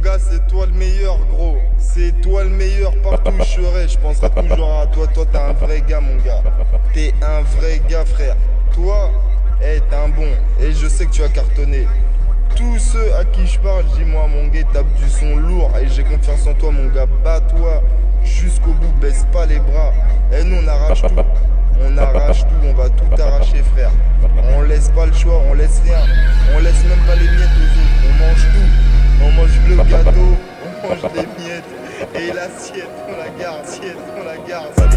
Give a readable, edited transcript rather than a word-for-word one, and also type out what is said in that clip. gars, c'est toi le meilleur, gros. C'est toi le meilleur, partout où je serai. Je penserai toujours à toi. Toi, t'es un vrai gars, mon gars. T'es un vrai gars, frère. Toi, hey, t'es un bon. Et je sais que tu as cartonné. Tous ceux à qui je parle, dis-moi, mon gars, tape du son lourd. Et j'ai confiance en toi, mon gars. Bats-toi jusqu'au bout, baisse pas les bras. Et nous, on arrache tout. On arrache tout, on va tout arracher, frère. On laisse pas le choix, on laisse rien. On laisse même pas les miettes aux autres. On mange tout, on mange le gâteau, on mange les miettes. Et l'assiette, on la garde,